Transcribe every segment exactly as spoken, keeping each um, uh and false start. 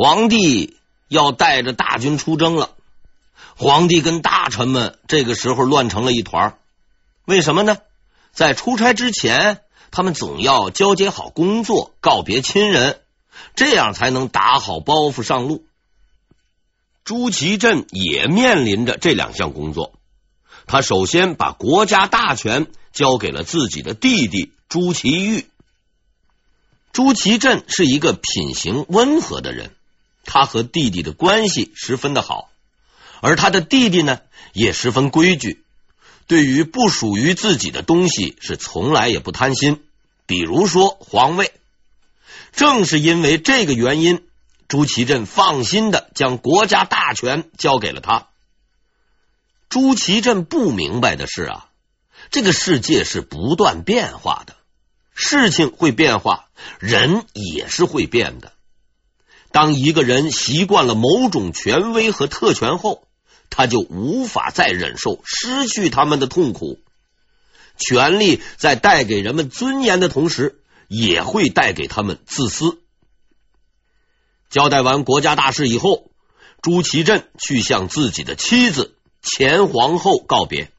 皇帝要带着大军出征了。皇帝跟大臣们这个时候乱成了一团，为什么呢？在出差之前，他们总要交接好工作，告别亲人，这样才能打好包袱上路。朱祁镇也面临着这两项工作，他首先把国家大权交给了自己的弟弟朱祁钰。朱祁镇是一个品行温和的人，他和弟弟的关系十分的好，而他的弟弟呢也十分规矩，对于不属于自己的东西是从来也不贪心，比如说皇位。正是因为这个原因，朱祁镇放心的将国家大权交给了他。朱祁镇不明白的是啊，这个世界是不断变化的，事情会变化，人也是会变的。当一个人习惯了某种权威和特权后，他就无法再忍受失去他们的痛苦。权力在带给人们尊严的同时，也会带给他们自私。交代完国家大事以后，朱祁镇去向自己的妻子前皇后告别。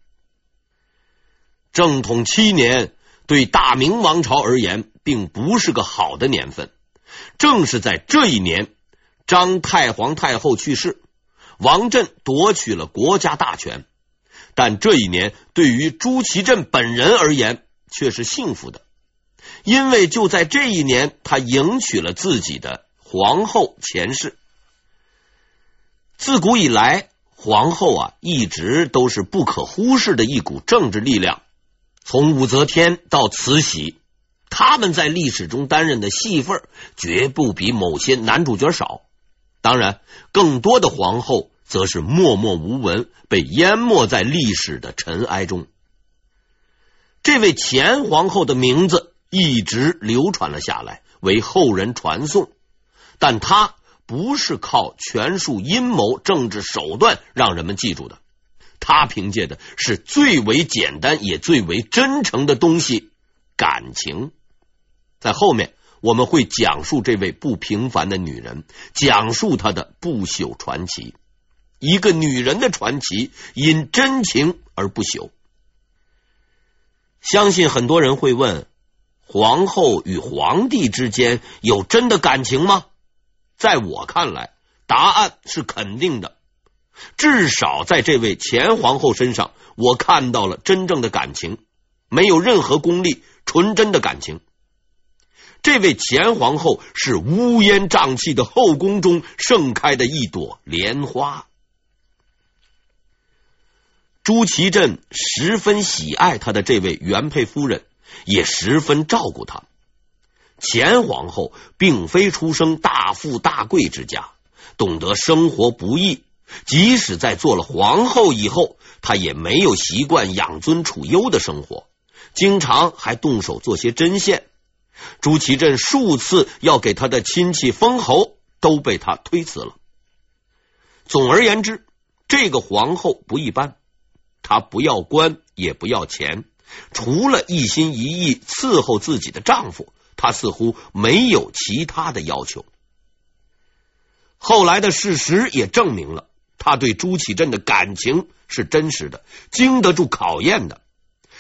正统七年对大明王朝而言并不是个好的年份，正是在这一年，张太皇太后去世，王振夺取了国家大权，但这一年对于朱祁镇本人而言却是幸福的，因为就在这一年他迎娶了自己的皇后钱氏。自古以来，皇后啊一直都是不可忽视的一股政治力量，从武则天到慈禧，他们在历史中担任的戏份绝不比某些男主角少。当然，更多的皇后则是默默无闻，被淹没在历史的尘埃中。这位前皇后的名字一直流传了下来，为后人传颂，但她不是靠权术、阴谋、政治手段让人们记住的，她凭借的是最为简单也最为真诚的东西——感情。在后面我们会讲述这位不平凡的女人，讲述她的不朽传奇。一个女人的传奇因真情而不朽。相信很多人会问，皇后与皇帝之间有真的感情吗？在我看来，答案是肯定的。至少在这位前皇后身上，我看到了真正的感情，没有任何功利，纯真的感情。这位前皇后是乌烟瘴气的后宫中盛开的一朵莲花。朱祁镇十分喜爱他的这位原配夫人，也十分照顾她。前皇后并非出生大富大贵之家，懂得生活不易，即使在做了皇后以后，她也没有习惯养尊处优的生活，经常还动手做些针线。朱祁镇数次要给他的亲戚封侯，都被他推辞了。总而言之，这个皇后不一般，她不要官也不要钱，除了一心一意伺候自己的丈夫，她似乎没有其他的要求。后来的事实也证明了，她对朱祁镇的感情是真实的，经得住考验的。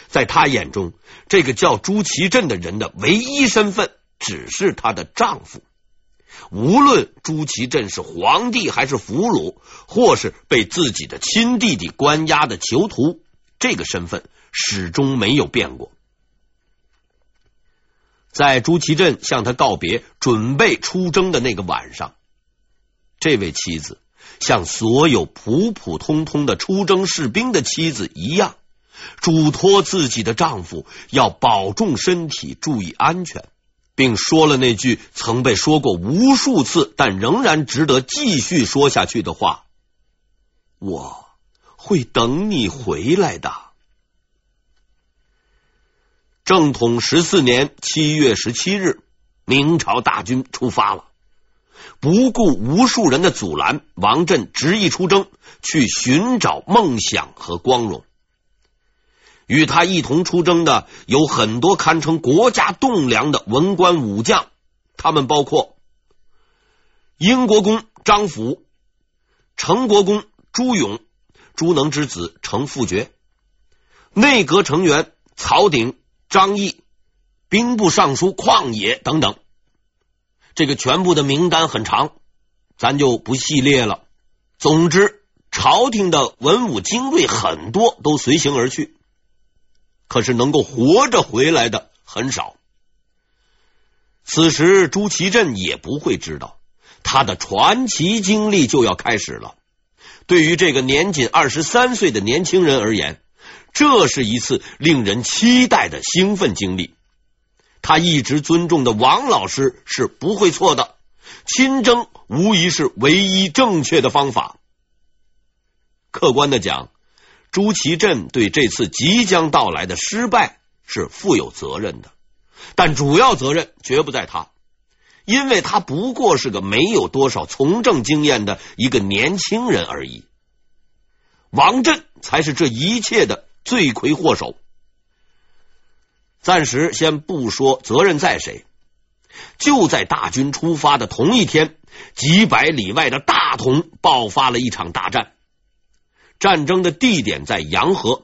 在他眼中，这个叫朱祁镇的人的唯一身份只是他的丈夫。无论朱祁镇是皇帝还是俘虏，或是被自己的亲弟弟关押的囚徒，这个身份始终没有变过。在朱祁镇向他告别，准备出征的那个晚上，这位妻子像所有普普通通的出征士兵的妻子一样，嘱托自己的丈夫要保重身体，注意安全，并说了那句曾被说过无数次但仍然值得继续说下去的话：我会等你回来的。正统十四年七月十七日，明朝大军出发了。不顾无数人的阻拦，王振执意出征，去寻找梦想和光荣。与他一同出征的有很多堪称国家栋梁的文官武将，他们包括英国公张辅、成国公朱勇、朱能之子程复觉，内阁成员曹鼎、张毅、兵部尚书旷野等等。这个全部的名单很长，咱就不细列了。总之，朝廷的文武精锐很多都随行而去，可是能够活着回来的很少。此时朱祁镇也不会知道，他的传奇经历就要开始了。对于这个年仅二十三岁的年轻人而言，这是一次令人期待的兴奋经历。他一直尊重的王老师是不会错的，亲征无疑是唯一正确的方法。客观的讲，朱祁镇对这次即将到来的失败是负有责任的，但主要责任绝不在他，因为他不过是个没有多少从政经验的一个年轻人而已。王震才是这一切的罪魁祸首。暂时先不说责任在谁，就在大军出发的同一天，几百里外的大同爆发了一场大战。战争的地点在洋河，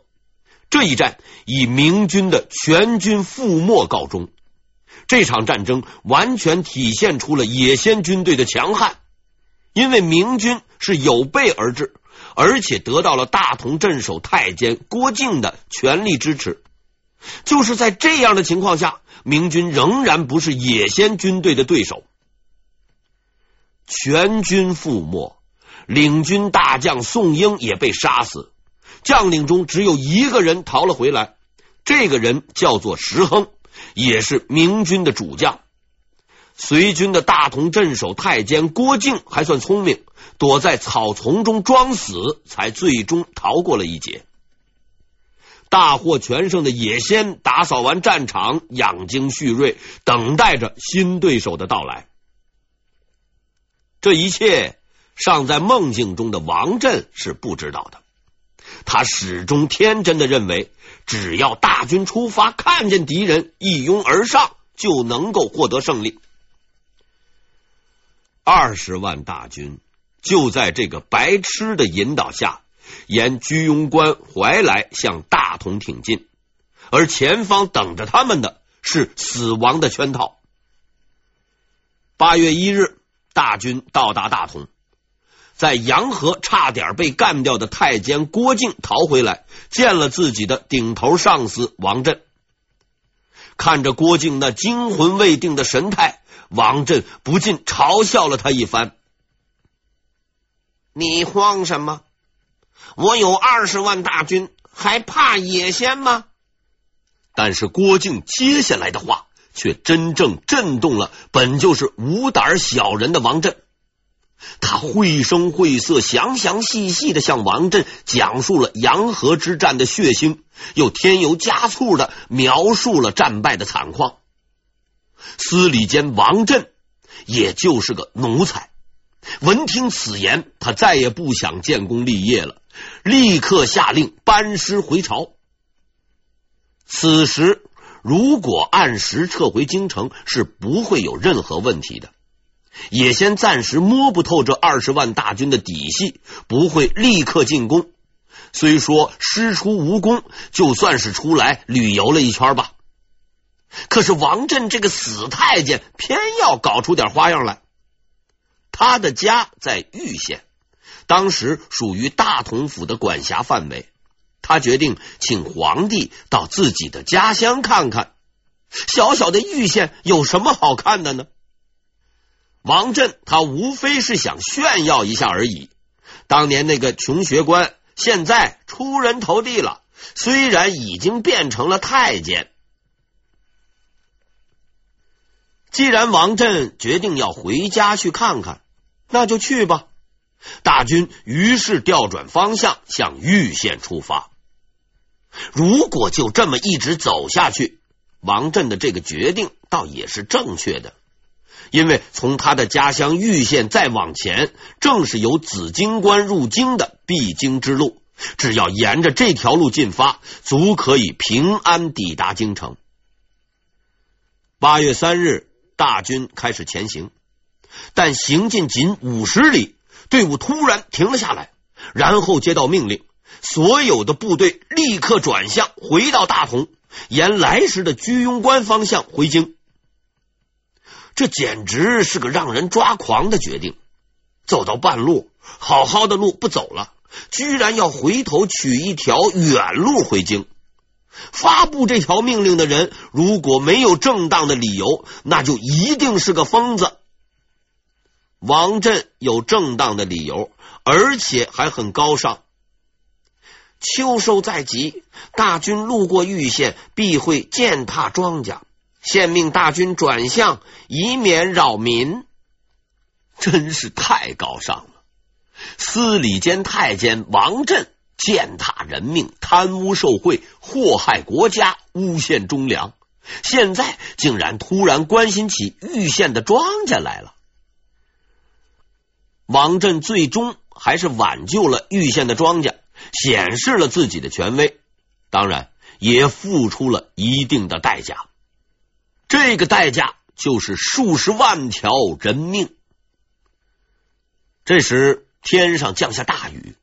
这一战以明军的全军覆没告终。这场战争完全体现出了野先军队的强悍，因为明军是有备而至，而且得到了大同镇守太监郭靖的全力支持。就是在这样的情况下，明军仍然不是野先军队的对手。全军覆没，领军大将宋英也被杀死，将领中只有一个人逃了回来，这个人叫做石亨，也是明军的主将。随军的大同镇守太监郭靖还算聪明，躲在草丛中装死，才最终逃过了一劫。大获全胜的野先打扫完战场，养精蓄锐，等待着新对手的到来。这一切尚在梦境中的王震是不知道的，他始终天真的认为，只要大军出发，看见敌人一拥而上，就能够获得胜利。二十万大军就在这个白痴的引导下，沿居庸关、怀来向大同挺进，而前方等着他们的是死亡的圈套。八月一日，大军到达大同，在洋河差点被干掉的太监郭靖逃回来，见了自己的顶头上司王震。看着郭靖那惊魂未定的神态，王震不禁嘲笑了他一番：“你慌什么？我有二十万大军，还怕野先吗？”但是郭靖接下来的话却真正震动了本就是无胆小人的王震。他绘声绘色、详详细细的向王震讲述了洋河之战的血腥，又添油加醋的描述了战败的惨况。司礼监王震也就是个奴才，闻听此言，他再也不想建功立业了，立刻下令班师回朝。此时如果按时撤回京城，是不会有任何问题的。也先暂时摸不透这二十万大军的底细，不会立刻进攻，虽说师出无功，就算是出来旅游了一圈吧。可是王震这个死太监偏要搞出点花样来。他的家在玉县，当时属于大同府的管辖范围，他决定请皇帝到自己的家乡看看，小小的玉县有什么好看的呢？王震他无非是想炫耀一下而已，当年那个穷学官现在出人头地了，虽然已经变成了太监。既然王震决定要回家去看看，那就去吧。大军于是调转方向，向玉县出发。如果就这么一直走下去，王震的这个决定倒也是正确的，因为从他的家乡玉县再往前，正是由紫荆关入京的必经之路，只要沿着这条路进发，足可以平安抵达京城。八月三日，大军开始前行，但行进仅五十里，队伍突然停了下来，然后接到命令，所有的部队立刻转向，回到大同，沿来时的居庸关方向回京。这简直是个让人抓狂的决定。走到半路，好好的路不走了，居然要回头取一条远路回京。发布这条命令的人如果没有正当的理由，那就一定是个疯子。王震有正当的理由，而且还很高尚。秋收在即，大军路过玉县，必会践踏庄稼，现命大军转向，以免扰民。真是太高尚了！司礼监太监王震践踏人命，贪污受贿，祸害国家，诬陷忠良，现在竟然突然关心起玉县的庄稼来了。王震最终还是挽救了玉县的庄稼，显示了自己的权威，当然也付出了一定的代价。这个代价就是数十万条人命。这时天上降下大雨，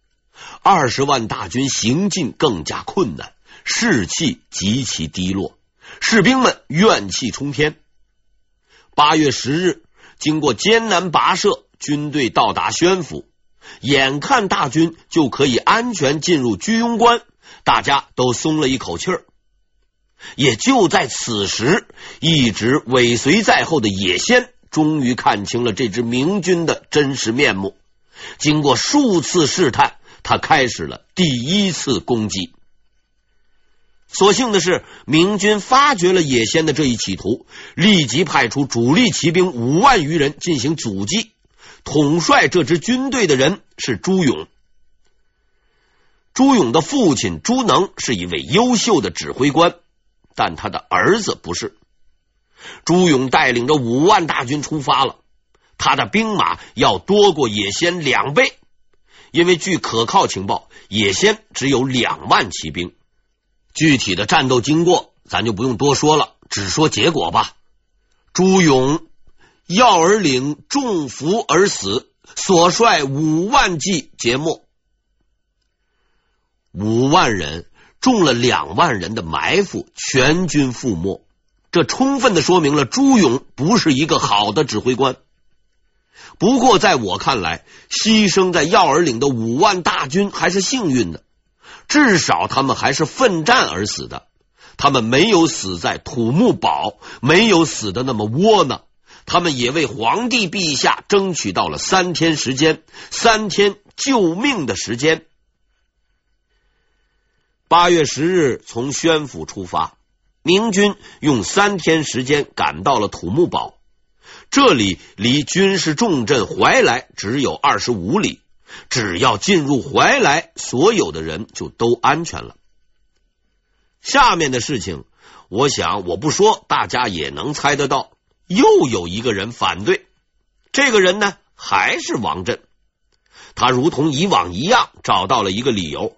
二十万大军行进更加困难，士气极其低落，士兵们怨气冲天。八月十日，经过艰难跋涉，军队到达宣府，眼看大军就可以安全进入居庸关，大家都松了一口气儿。也就在此时，一直尾随在后的野先终于看清了这支明军的真实面目。经过数次试探，他开始了第一次攻击。所幸的是，明军发觉了野先的这一企图，立即派出主力骑兵五万余人进行阻击。统帅这支军队的人是朱勇。朱勇的父亲朱能是一位优秀的指挥官，但他的儿子不是。朱勇带领着五万大军出发了，他的兵马要多过野先两倍，因为据可靠情报，野先只有两万骑兵。具体的战斗经过咱就不用多说了，只说结果吧。朱勇耀而岭中伏而死，所率五万骑截没。五万人中了两万人的埋伏，全军覆没，这充分的说明了朱勇不是一个好的指挥官。不过在我看来，牺牲在耀而岭的五万大军还是幸运的，至少他们还是奋战而死的，他们没有死在土木堡，没有死的那么窝囊。他们也为皇帝陛下争取到了三天时间，三天救命的时间。八月十日从宣府出发，明军用三天时间赶到了土木堡，这里离军事重镇怀来只有二十五里，只要进入怀来，所有的人就都安全了。下面的事情，我想我不说，大家也能猜得到。又有一个人反对，这个人呢还是王震，他如同以往一样找到了一个理由。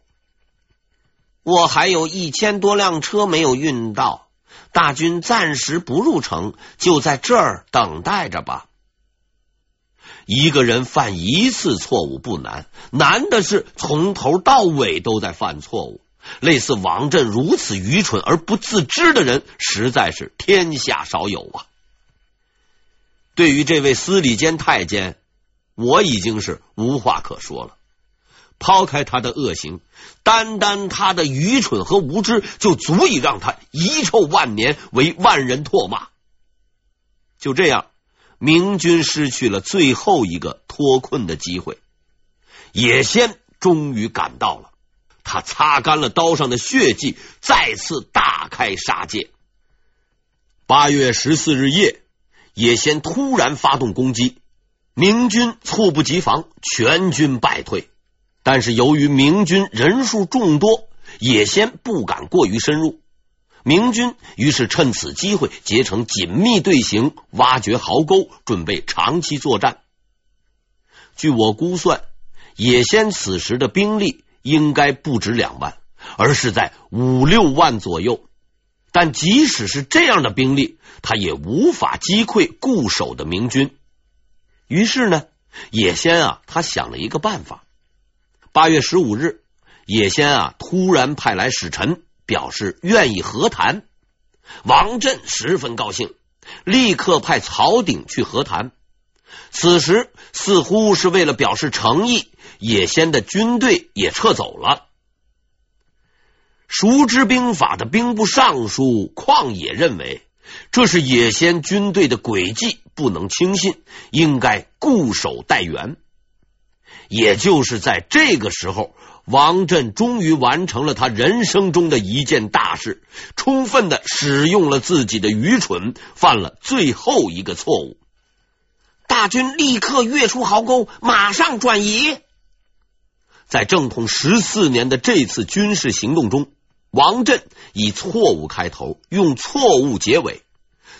我还有一千多辆车没有运到，大军暂时不入城，就在这儿等待着吧。一个人犯一次错误不难，难的是从头到尾都在犯错误。类似王震如此愚蠢而不自知的人实在是天下少有啊。对于这位司礼监太监，我已经是无话可说了。抛开他的恶行，单单他的愚蠢和无知就足以让他遗臭万年，为万人唾骂。就这样，明军失去了最后一个脱困的机会。野先终于赶到了，他擦干了刀上的血迹，再次大开杀戒。八月十四日夜，野先突然发动攻击，明军猝不及防，全军败退。但是由于明军人数众多，野先不敢过于深入，明军于是趁此机会结成紧密队形，挖掘壕沟，准备长期作战。据我估算，野先此时的兵力应该不止两万，而是在五六万左右。但即使是这样的兵力，他也无法击溃固守的明军。于是呢，野仙啊，他想了一个办法。八月十五日，野仙啊，突然派来使臣，表示愿意和谈。王振十分高兴，立刻派曹鼎去和谈。此时，似乎是为了表示诚意，野仙的军队也撤走了。熟知兵法的兵部尚书旷野认为，这是野仙军队的诡计，不能轻信，应该固守待援。也就是在这个时候，王振终于完成了他人生中的一件大事，充分的使用了自己的愚蠢，犯了最后一个错误。大军立刻跃出壕沟，马上转移。在正统十四年的这次军事行动中，王振以错误开头，用错误结尾。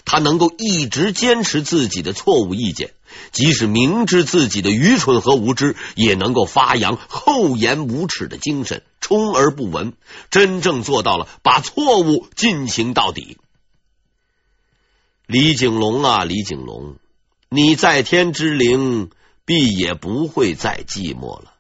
他能够一直坚持自己的错误意见，即使明知自己的愚蠢和无知，也能够发扬厚颜无耻的精神，充耳不闻，真正做到了把错误进行到底。李景龙啊，李景龙，你在天之灵，必也不会再寂寞了。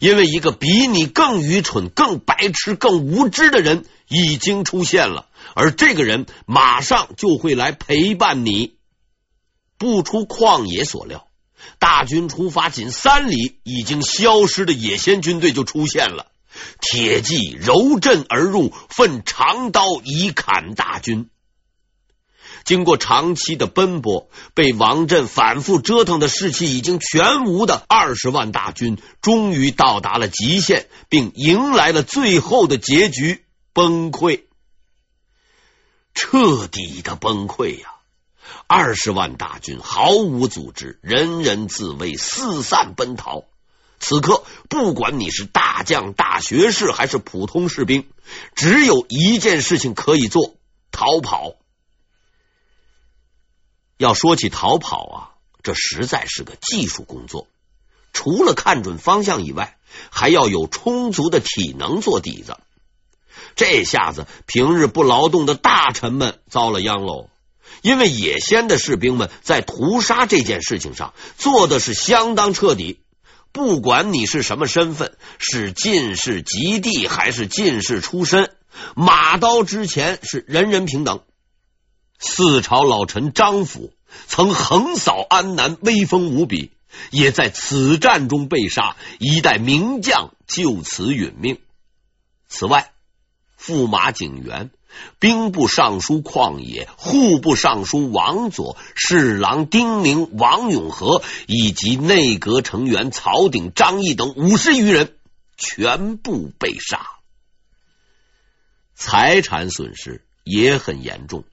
因为一个比你更愚蠢、更白痴、更无知的人已经出现了，而这个人马上就会来陪伴你。不出旷野所料，大军出发仅三里，已经消失的野仙军队就出现了。铁骑柔阵而入，奋长刀以砍大军。经过长期的奔波，被王振反复折腾的士气已经全无的二十万大军，终于到达了极限，并迎来了最后的结局——崩溃，彻底的崩溃呀、啊！二十万大军毫无组织，人人自危，四散奔逃。此刻，不管你是大将、大学士还是普通士兵，只有一件事情可以做：逃跑。要说起逃跑啊，这实在是个技术工作，除了看准方向以外，还要有充足的体能做底子。这下子平日不劳动的大臣们遭了殃喽，因为野仙的士兵们在屠杀这件事情上做的是相当彻底。不管你是什么身份，是进士及第还是进士出身，马刀之前是人人平等。四朝老臣张辅曾横扫安南，威风无比，也在此战中被杀，一代名将就此殒命。此外，驸马景元、兵部尚书旷野、户部尚书王佐、侍郎丁明、王永和，以及内阁成员曹鼎、张翼等五十余人全部被杀，财产损失也很严重。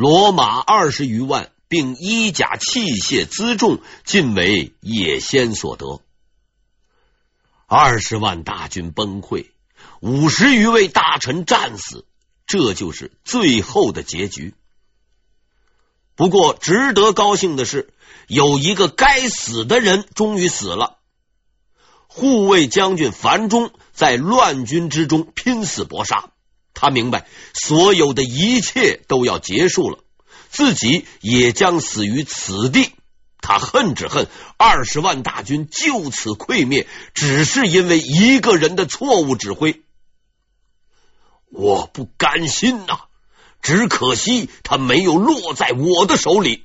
骡马二十余万，并衣甲器械辎重，尽为野仙所得。二十万大军崩溃，五十余位大臣战死，这就是最后的结局。不过值得高兴的是，有一个该死的人终于死了。护卫将军樊钟在乱军之中拼死搏杀，他明白所有的一切都要结束了，自己也将死于此地。他恨只恨二十万大军就此溃灭，只是因为一个人的错误指挥。我不甘心呐、啊，只可惜他没有落在我的手里。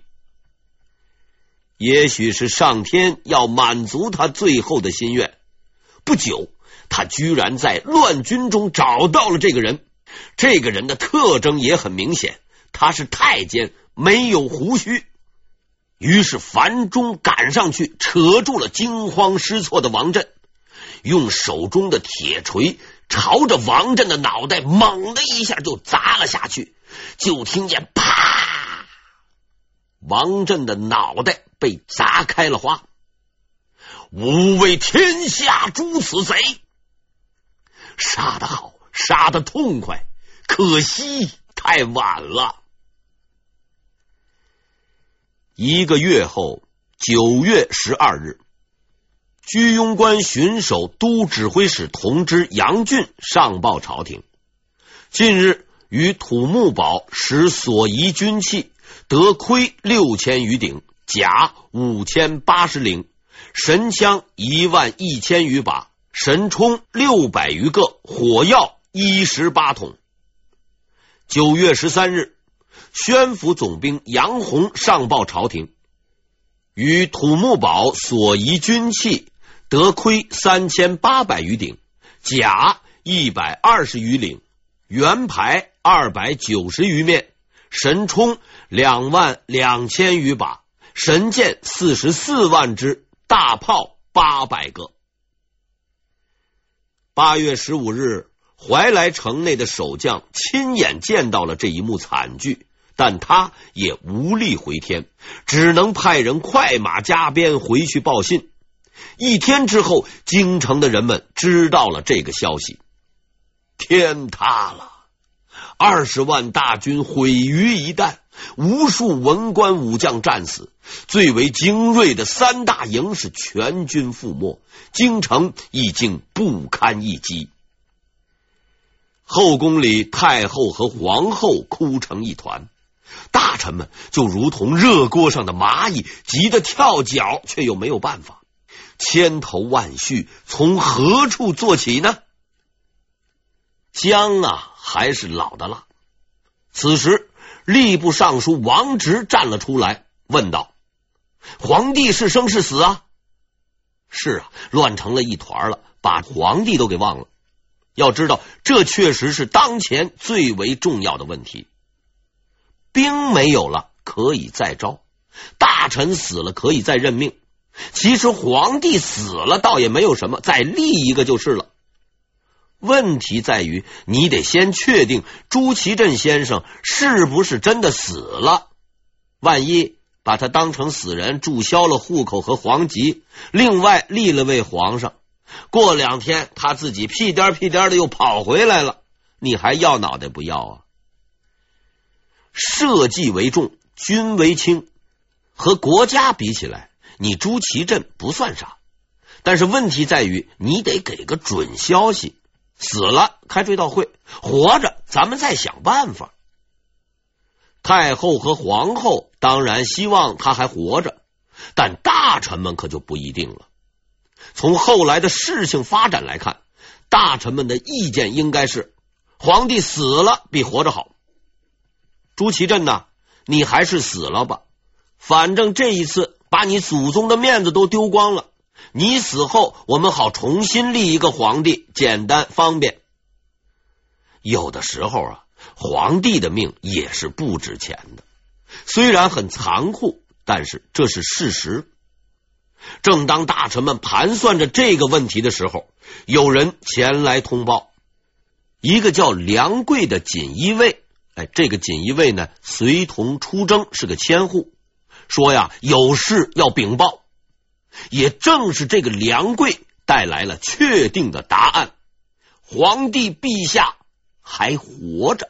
也许是上天要满足他最后的心愿，不久他居然在乱军中找到了这个人。这个人的特征也很明显，他是太监，没有胡须。于是樊钟赶上去，扯住了惊慌失措的王振，用手中的铁锤朝着王振的脑袋猛的一下就砸了下去。就听见啪，王振的脑袋被砸开了花。吾为天下诛此贼！杀得好，杀得痛快，可惜太晚了。一个月后，九月十二日，居庸关巡守都指挥使同知杨俊上报朝廷，近日于土木堡使所遗军器得亏六千余顶，甲五千八十零，神枪一万一千余把，神冲六百余个，火药一十八桶。九月十三日，宣府总兵杨洪上报朝廷，与土木堡所遗军器得亏三千八百余顶，甲一百二十余领，圆牌二百九十余面，神冲两万两千余把，神箭四十四万支，大炮八百个。八月十五日，怀来城内的守将亲眼见到了这一幕惨剧，但他也无力回天，只能派人快马加鞭回去报信。一天之后，京城的人们知道了这个消息。天塌了，二十万大军毁于一旦，无数文官武将战死，最为精锐的三大营是全军覆没，京城已经不堪一击。后宫里，太后和皇后哭成一团，大臣们就如同热锅上的蚂蚁，急得跳脚，却又没有办法。千头万绪，从何处做起呢？姜啊，还是老的辣。此时，吏部尚书王直站了出来，问道：“皇帝是生是死啊？”“是啊，乱成了一团了，把皇帝都给忘了。”要知道，这确实是当前最为重要的问题。兵没有了，可以再招；大臣死了，可以再任命。其实皇帝死了，倒也没有什么，再立一个就是了。问题在于，你得先确定朱祁镇先生是不是真的死了。万一把他当成死人，注销了户口和皇籍，另外立了位皇上，过两天他自己屁颠屁颠的又跑回来了，你还要脑袋不要啊？社稷为重，君为轻，和国家比起来，你朱祁镇不算啥，但是问题在于，你得给个准消息，死了开追悼会，活着咱们再想办法。太后和皇后当然希望他还活着，但大臣们可就不一定了。从后来的事情发展来看，大臣们的意见应该是皇帝死了比活着好。朱祁镇呐，你还是死了吧，反正这一次把你祖宗的面子都丢光了，你死后我们好重新立一个皇帝，简单方便。有的时候啊，皇帝的命也是不值钱的，虽然很残酷，但是这是事实。正当大臣们盘算着这个问题的时候，有人前来通报，一个叫梁贵的锦衣卫，哎，这个锦衣卫呢，随同出征，是个千户，说呀，有事要禀报。也正是这个梁贵带来了确定的答案，皇帝陛下还活着。